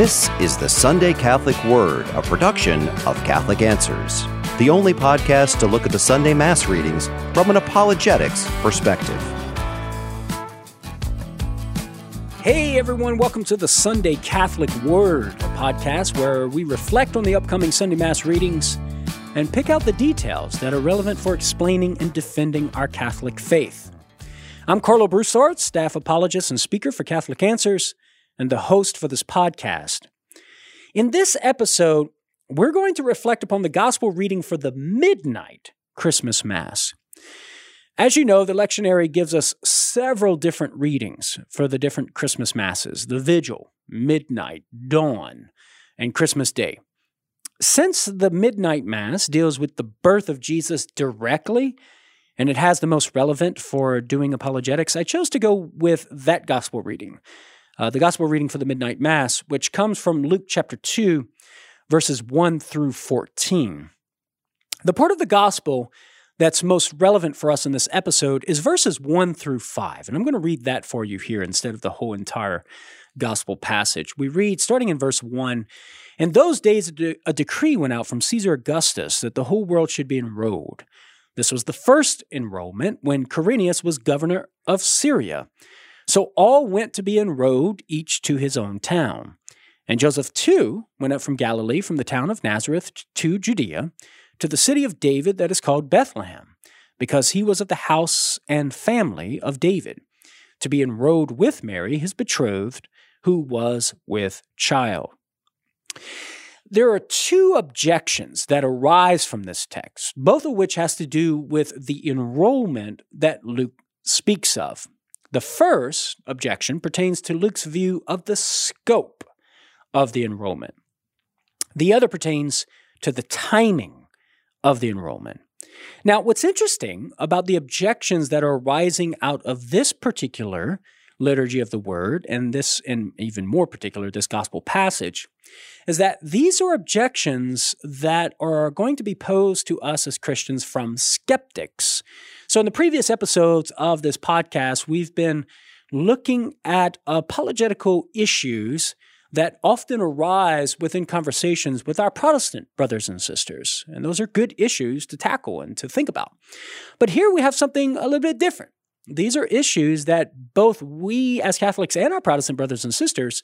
This is the Sunday Catholic Word, a production of Catholic Answers, the only podcast to look at the Sunday Mass readings from an apologetics perspective. Hey everyone, welcome to the Sunday Catholic Word, a podcast where we reflect on the upcoming Sunday Mass readings and pick out the details that are relevant for explaining and defending our Catholic faith. I'm Carlo Broussard, staff apologist and speaker for Catholic Answers and the host for this podcast. In this episode, we're going to reflect upon the Gospel reading for the Midnight Christmas Mass. As you know, the lectionary gives us several different readings for the different Christmas Masses: the Vigil, Midnight, Dawn, and Christmas Day. Since the Midnight Mass deals with the birth of Jesus directly, and it has the most relevant for doing apologetics, I chose to go with that Gospel reading, the Gospel reading for the Midnight Mass, which comes from Luke chapter 2, verses 1 through 14. The part of the Gospel that's most relevant for us in this episode is verses 1 through 5. And I'm going to read that for you here instead of the whole entire gospel passage. We read, starting in verse 1, "In those days a decree went out from Caesar Augustus that the whole world should be enrolled. This was the first enrollment when Quirinius was governor of Syria. So all went to be enrolled, each to his own town. And Joseph too went up from Galilee, from the town of Nazareth to Judea, to the city of David that is called Bethlehem, because he was of the house and family of David, to be enrolled with Mary, his betrothed, who was with child." There are two objections that arise from this text, both of which has to do with the enrollment that Luke speaks of. The first objection pertains to Luke's view of the scope of the enrollment. The other pertains to the timing of the enrollment. Now, what's interesting about the objections that are arising out of this particular liturgy of the word, and even more particular, this gospel passage, is that these are objections that are going to be posed to us as Christians from skeptics. So in the previous episodes of this podcast, we've been looking at apologetical issues that often arise within conversations with our Protestant brothers and sisters. And those are good issues to tackle and to think about. But here we have something a little bit different. These are issues that both we as Catholics and our Protestant brothers and sisters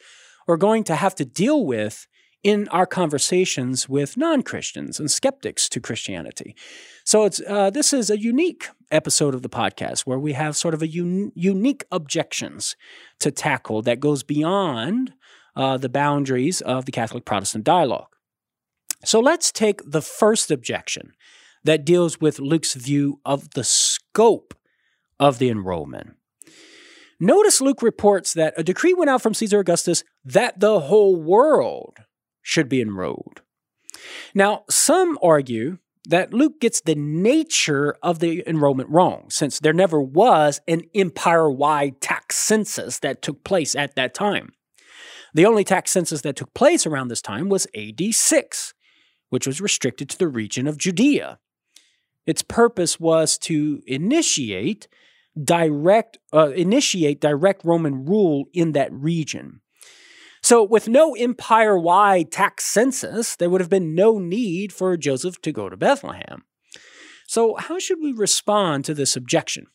are going to have to deal with in our conversations with non-Christians and skeptics to Christianity. So this is a unique episode of the podcast where we have sort of a unique objections to tackle that goes beyond the boundaries of the Catholic-Protestant dialogue. So let's take the first objection that deals with Luke's view of the scope of the enrollment. Notice Luke reports that a decree went out from Caesar Augustus that the whole world should be enrolled. Now, some argue that Luke gets the nature of the enrollment wrong, since there never was an empire-wide tax census that took place at that time. The only tax census that took place around this time was AD 6, which was restricted to the region of Judea. Its purpose was to initiate direct Roman rule in that region. So with no empire-wide tax census, there would have been no need for Joseph to go to Bethlehem. So how should we respond to this objection?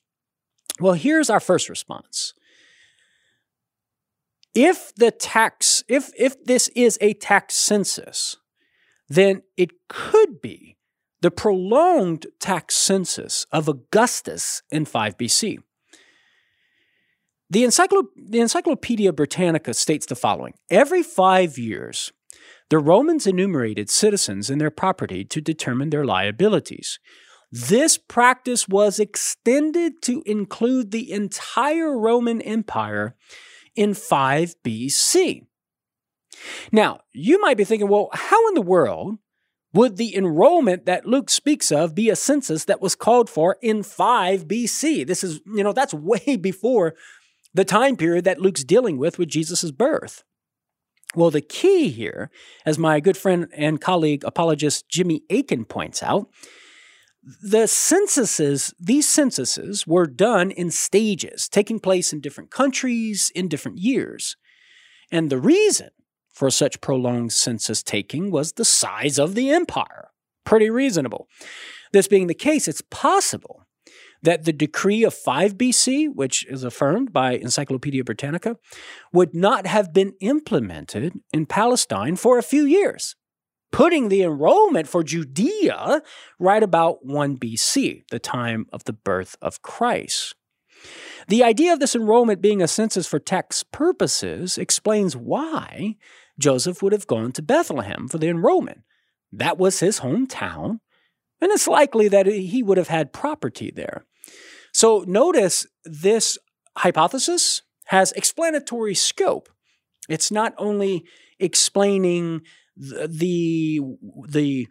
Well, here's our first response. If this is a tax census, then it could be the prolonged tax census of Augustus in 5 BC. The Encyclopedia Britannica states the following: "Every 5 years, the Romans enumerated citizens and their property to determine their liabilities. This practice was extended to include the entire Roman Empire in 5 BC. Now, you might be thinking, well, how in the world would the enrollment that Luke speaks of be a census that was called for in 5 BC? This is, that's way before the time period that Luke's dealing with Jesus' birth. Well, the key here, as my good friend and colleague apologist Jimmy Akin points out, these censuses were done in stages, taking place in different countries in different years. And the reason for such prolonged census-taking was the size of the empire. Pretty reasonable. This being the case, it's possible that the decree of 5 BC, which is affirmed by Encyclopedia Britannica, would not have been implemented in Palestine for a few years, putting the enrollment for Judea right about 1 BC, the time of the birth of Christ. The idea of this enrollment being a census for tax purposes explains why Joseph would have gone to Bethlehem for the enrollment. That was his hometown, and it's likely that he would have had property there. So notice this hypothesis has explanatory scope. It's not only explaining the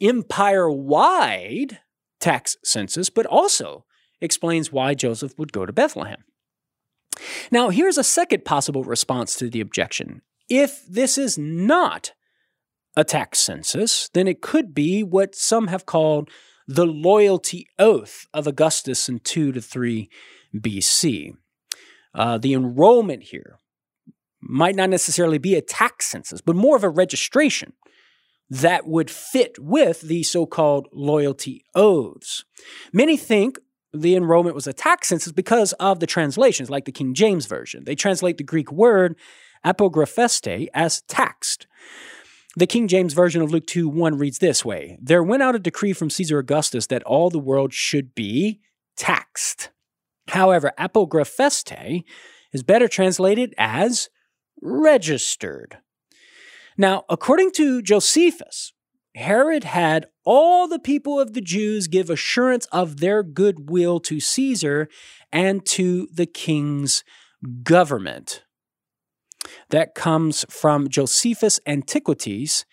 empire-wide tax census, but also explains why Joseph would go to Bethlehem. Now, here's a second possible response to the objection. If this is not a tax census, then it could be what some have called the loyalty oath of Augustus in 2 to 3 BC. The enrollment here might not necessarily be a tax census, but more of a registration that would fit with the so-called loyalty oaths. Many think the enrollment was a tax census because of the translations, like the King James Version. They translate the Greek word apographeste as taxed. The King James Version of Luke 2:1 reads this way: "There went out a decree from Caesar Augustus that all the world should be taxed." However, apographeste is better translated as registered. Now, according to Josephus, Herod had all the people of the Jews give assurance of their goodwill to Caesar and to the king's government. That comes from Josephus' Antiquities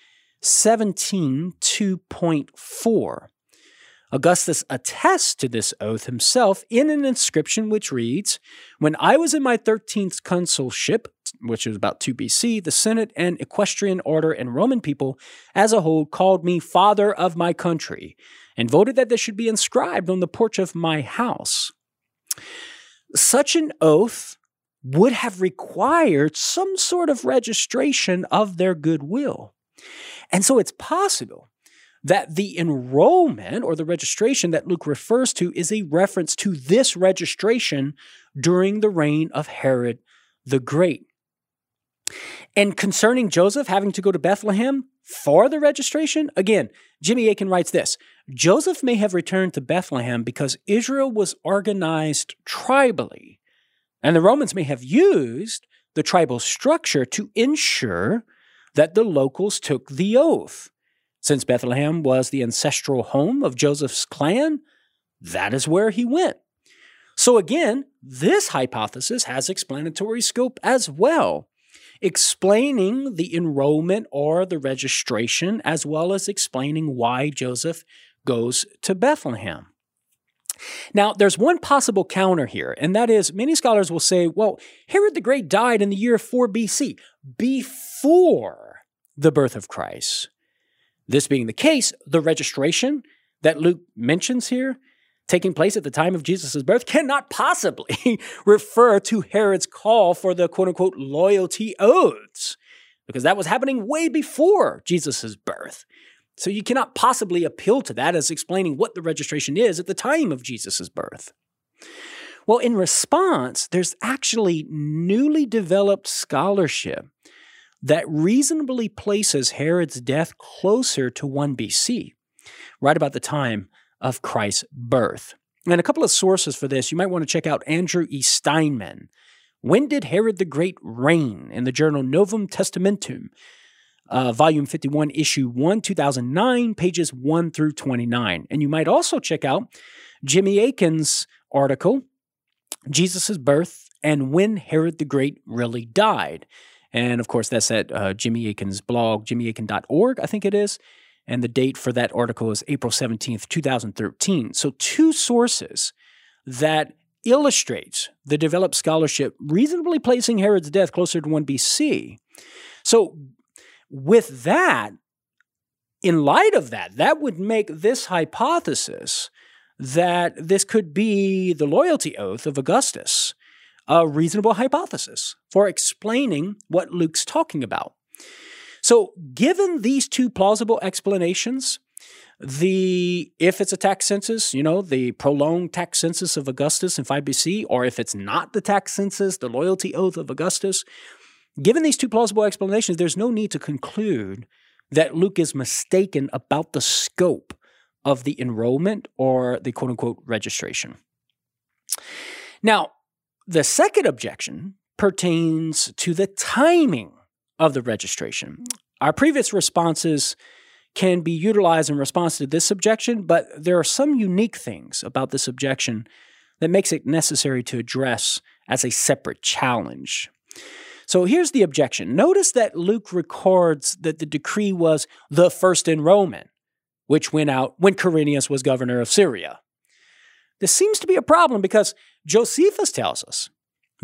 17:2.4. Augustus attests to this oath himself in an inscription which reads, "When I was in my 13th consulship," which is about 2 BC, "the Senate and Equestrian Order and Roman people as a whole called me father of my country and voted that this should be inscribed on the porch of my house." Such an oath would have required some sort of registration of their goodwill. And so it's possible that the enrollment or the registration that Luke refers to is a reference to this registration during the reign of Herod the Great. And concerning Joseph having to go to Bethlehem for the registration, again, Jimmy Akin writes this: "Joseph may have returned to Bethlehem because Israel was organized tribally, and the Romans may have used the tribal structure to ensure that the locals took the oath. Since Bethlehem was the ancestral home of Joseph's clan, that is where he went." So again, this hypothesis has explanatory scope as well, explaining the enrollment or the registration, as well as explaining why Joseph goes to Bethlehem. Now, there's one possible counter here, and that is many scholars will say, well, Herod the Great died in the year 4 BC, before the birth of Christ. This being the case, the registration that Luke mentions here, taking place at the time of Jesus' birth, cannot possibly refer to Herod's call for the quote-unquote loyalty oaths, because that was happening way before Jesus' birth. So you cannot possibly appeal to that as explaining what the registration is at the time of Jesus' birth. Well, in response, there's actually newly developed scholarship that reasonably places Herod's death closer to 1 BC, right about the time of Christ's birth. And a couple of sources for this, you might want to check out Andrew E. Steinman, "When Did Herod the Great Reign?" in the journal Novum Testamentum, volume 51, issue 1, 2009, pages 1 through 29. And you might also check out Jimmy Akin's article, "Jesus' Birth and When Herod the Great Really Died." And of course, that's at Jimmy Akin's blog, jimmyakin.org, I think it is. And the date for that article is April 17th, 2013. So two sources that illustrates the developed scholarship reasonably placing Herod's death closer to 1 BC. So with that, in light of that, that would make this hypothesis that this could be the loyalty oath of Augustus a reasonable hypothesis for explaining what Luke's talking about. So given these two plausible explanations, if it's a tax census, you know, the prolonged tax census of Augustus in 5 BC, or if it's not the tax census, the loyalty oath of Augustus, given these two plausible explanations, there's no need to conclude that Luke is mistaken about the scope of the enrollment or the quote-unquote registration. Now, the second objection pertains to the timing of the registration. Our previous responses can be utilized in response to this objection, but there are some unique things about this objection that makes it necessary to address as a separate challenge. So here's the objection. Notice that Luke records that the decree was the first enrollment, which went out when Quirinius was governor of Syria. This seems to be a problem because Josephus tells us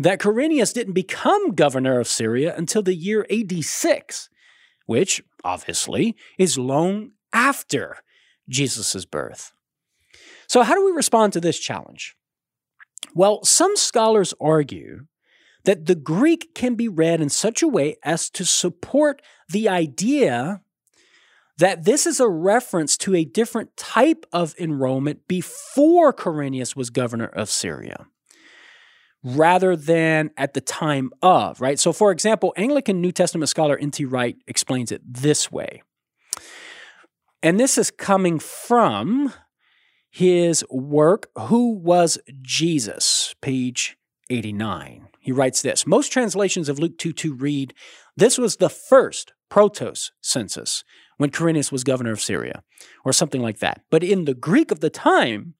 that Quirinius didn't become governor of Syria until the year AD 6, which, obviously, is long after Jesus' birth. So how do we respond to this challenge? Well, some scholars argue that the Greek can be read in such a way as to support the idea that this is a reference to a different type of enrollment before Quirinius was governor of Syria, rather than at the time of, right? So, for example, Anglican New Testament scholar N.T. Wright explains it this way. And this is coming from his work, Who Was Jesus? Page 89. He writes this, most translations of Luke 2:2 read, this was the first protos census when Quirinius was governor of Syria, or something like that. But in the Greek of the time,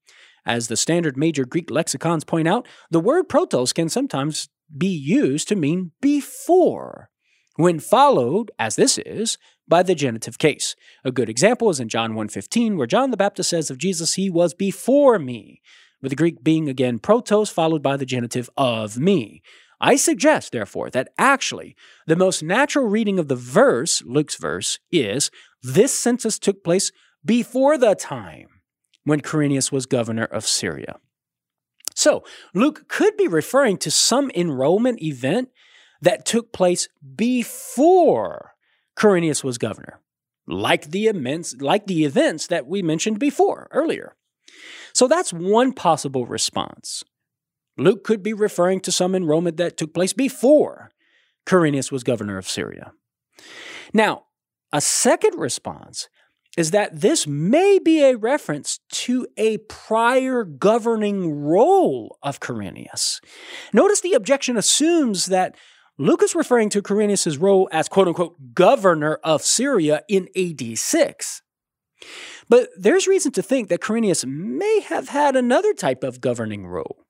as the standard major Greek lexicons point out, the word protos can sometimes be used to mean before, when followed, as this is, by the genitive case. A good example is in John 1:15, where John the Baptist says of Jesus, he was before me, with the Greek being, again, protos, followed by the genitive of me. I suggest, therefore, that actually the most natural reading of the verse, Luke's verse, is this census took place before the time when Quirinius was governor of Syria. So Luke could be referring to some enrollment event that took place before Quirinius was governor, like the events that we mentioned before, earlier. So that's one possible response. Luke could be referring to some enrollment that took place before Quirinius was governor of Syria. Now, a second response is that this may be a reference to a prior governing role of Quirinius. Notice the objection assumes that Luke is referring to Quirinius' role as quote-unquote governor of Syria in AD 6. But there's reason to think that Quirinius may have had another type of governing role,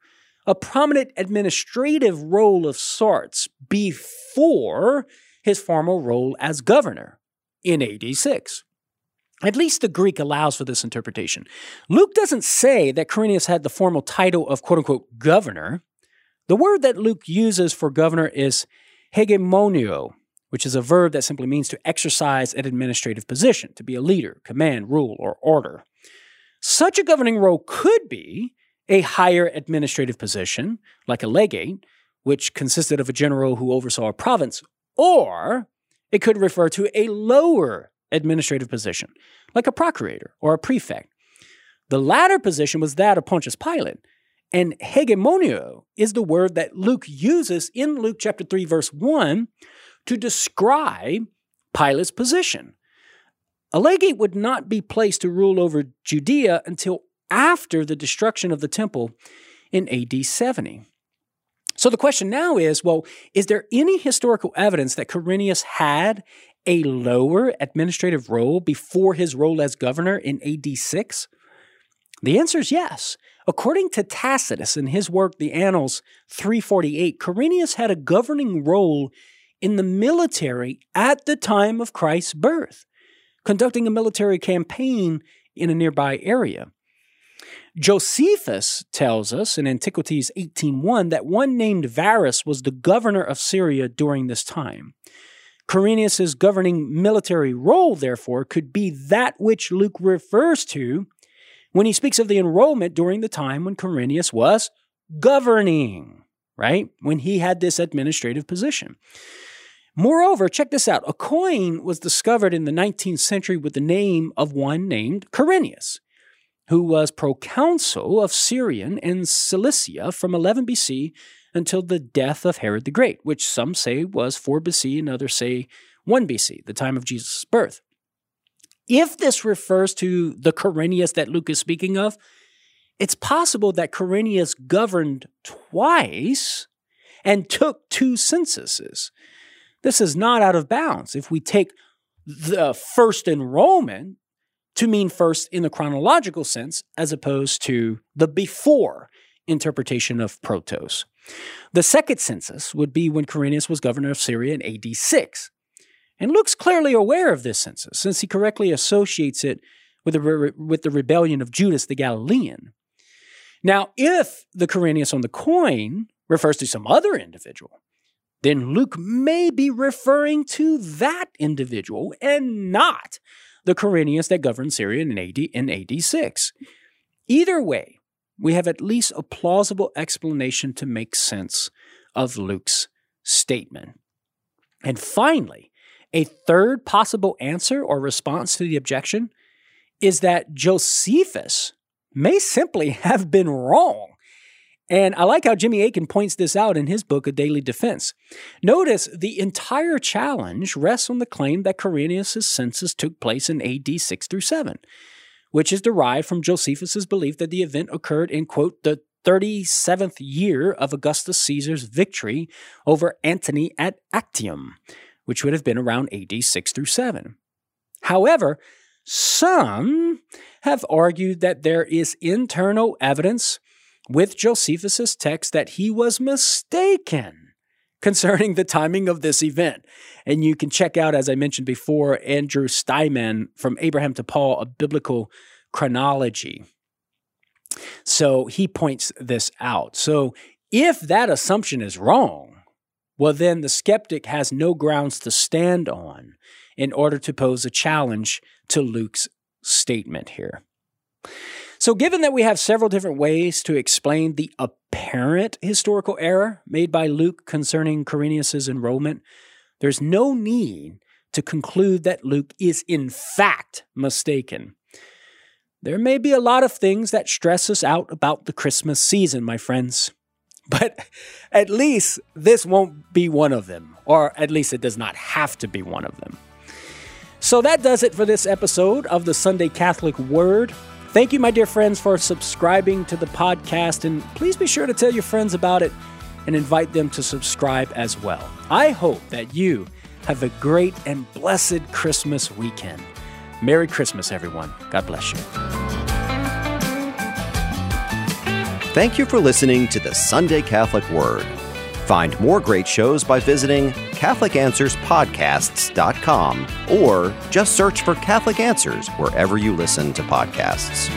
a prominent administrative role of sorts before his formal role as governor in AD 6. At least the Greek allows for this interpretation. Luke doesn't say that Quirinius had the formal title of quote-unquote governor. The word that Luke uses for governor is hegemonio, which is a verb that simply means to exercise an administrative position, to be a leader, command, rule, or order. Such a governing role could be a higher administrative position, like a legate, which consisted of a general who oversaw a province, or it could refer to a lower administrative position, like a procurator or a prefect. The latter position was that of Pontius Pilate, and hegemonio is the word that Luke uses in Luke chapter 3, verse 1, to describe Pilate's position. A legate would not be placed to rule over Judea until after the destruction of the temple in AD 70. So the question now is, well, is there any historical evidence that Quirinius had a lower administrative role before his role as governor in AD 6? The answer is yes. According to Tacitus in his work, The Annals 348, Quirinius had a governing role in the military at the time of Christ's birth, conducting a military campaign in a nearby area. Josephus tells us in Antiquities 18:1 that one named Varus was the governor of Syria during this time. Quirinius' governing military role, therefore, could be that which Luke refers to when he speaks of the enrollment during the time when Quirinius was governing, right? When he had this administrative position. Moreover, check this out. A coin was discovered in the 19th century with the name of one named Quirinius, who was proconsul of Syrian and Cilicia from 11 BC until the death of Herod the Great, which some say was 4 BC and others say 1 BC, the time of Jesus' birth. If this refers to the Quirinius that Luke is speaking of, it's possible that Quirinius governed twice and took two censuses. This is not out of bounds if we take the first in Roman to mean first in the chronological sense, as opposed to the before interpretation of protos. The second census would be when Quirinius was governor of Syria in AD 6. And Luke's clearly aware of this census, since he correctly associates it with the rebellion of Judas the Galilean. Now, if the Quirinius on the coin refers to some other individual, then Luke may be referring to that individual and not the Quirinius that governed Syria in AD 6. Either way, we have at least a plausible explanation to make sense of Luke's statement. And finally, a third possible answer or response to the objection is that Josephus may simply have been wrong. And I like how Jimmy Akin points this out in his book, A Daily Defense. Notice the entire challenge rests on the claim that Quirinius' census took place in AD 6 through 7, which is derived from Josephus' belief that the event occurred in, quote, the 37th year of Augustus Caesar's victory over Antony at Actium, which would have been around AD 6 through 7. However, some have argued that there is internal evidence with Josephus' text that he was mistaken concerning the timing of this event. And you can check out, as I mentioned before, Andrew Steinman, From Abraham to Paul, A Biblical Chronology. So he points this out. So if that assumption is wrong, well, then the skeptic has no grounds to stand on in order to pose a challenge to Luke's statement here. So given that we have several different ways to explain the apparent historical error made by Luke concerning Quirinius' enrollment, there's no need to conclude that Luke is in fact mistaken. There may be a lot of things that stress us out about the Christmas season, my friends, but at least this won't be one of them, or at least it does not have to be one of them. So that does it for this episode of the Sunday Catholic Word. Thank you, my dear friends, for subscribing to the podcast, and please be sure to tell your friends about it and invite them to subscribe as well. I hope that you have a great and blessed Christmas weekend. Merry Christmas, everyone. God bless you. Thank you for listening to the Sunday Catholic Word. Find more great shows by visiting CatholicAnswersPodcasts.com or just search for Catholic Answers wherever you listen to podcasts.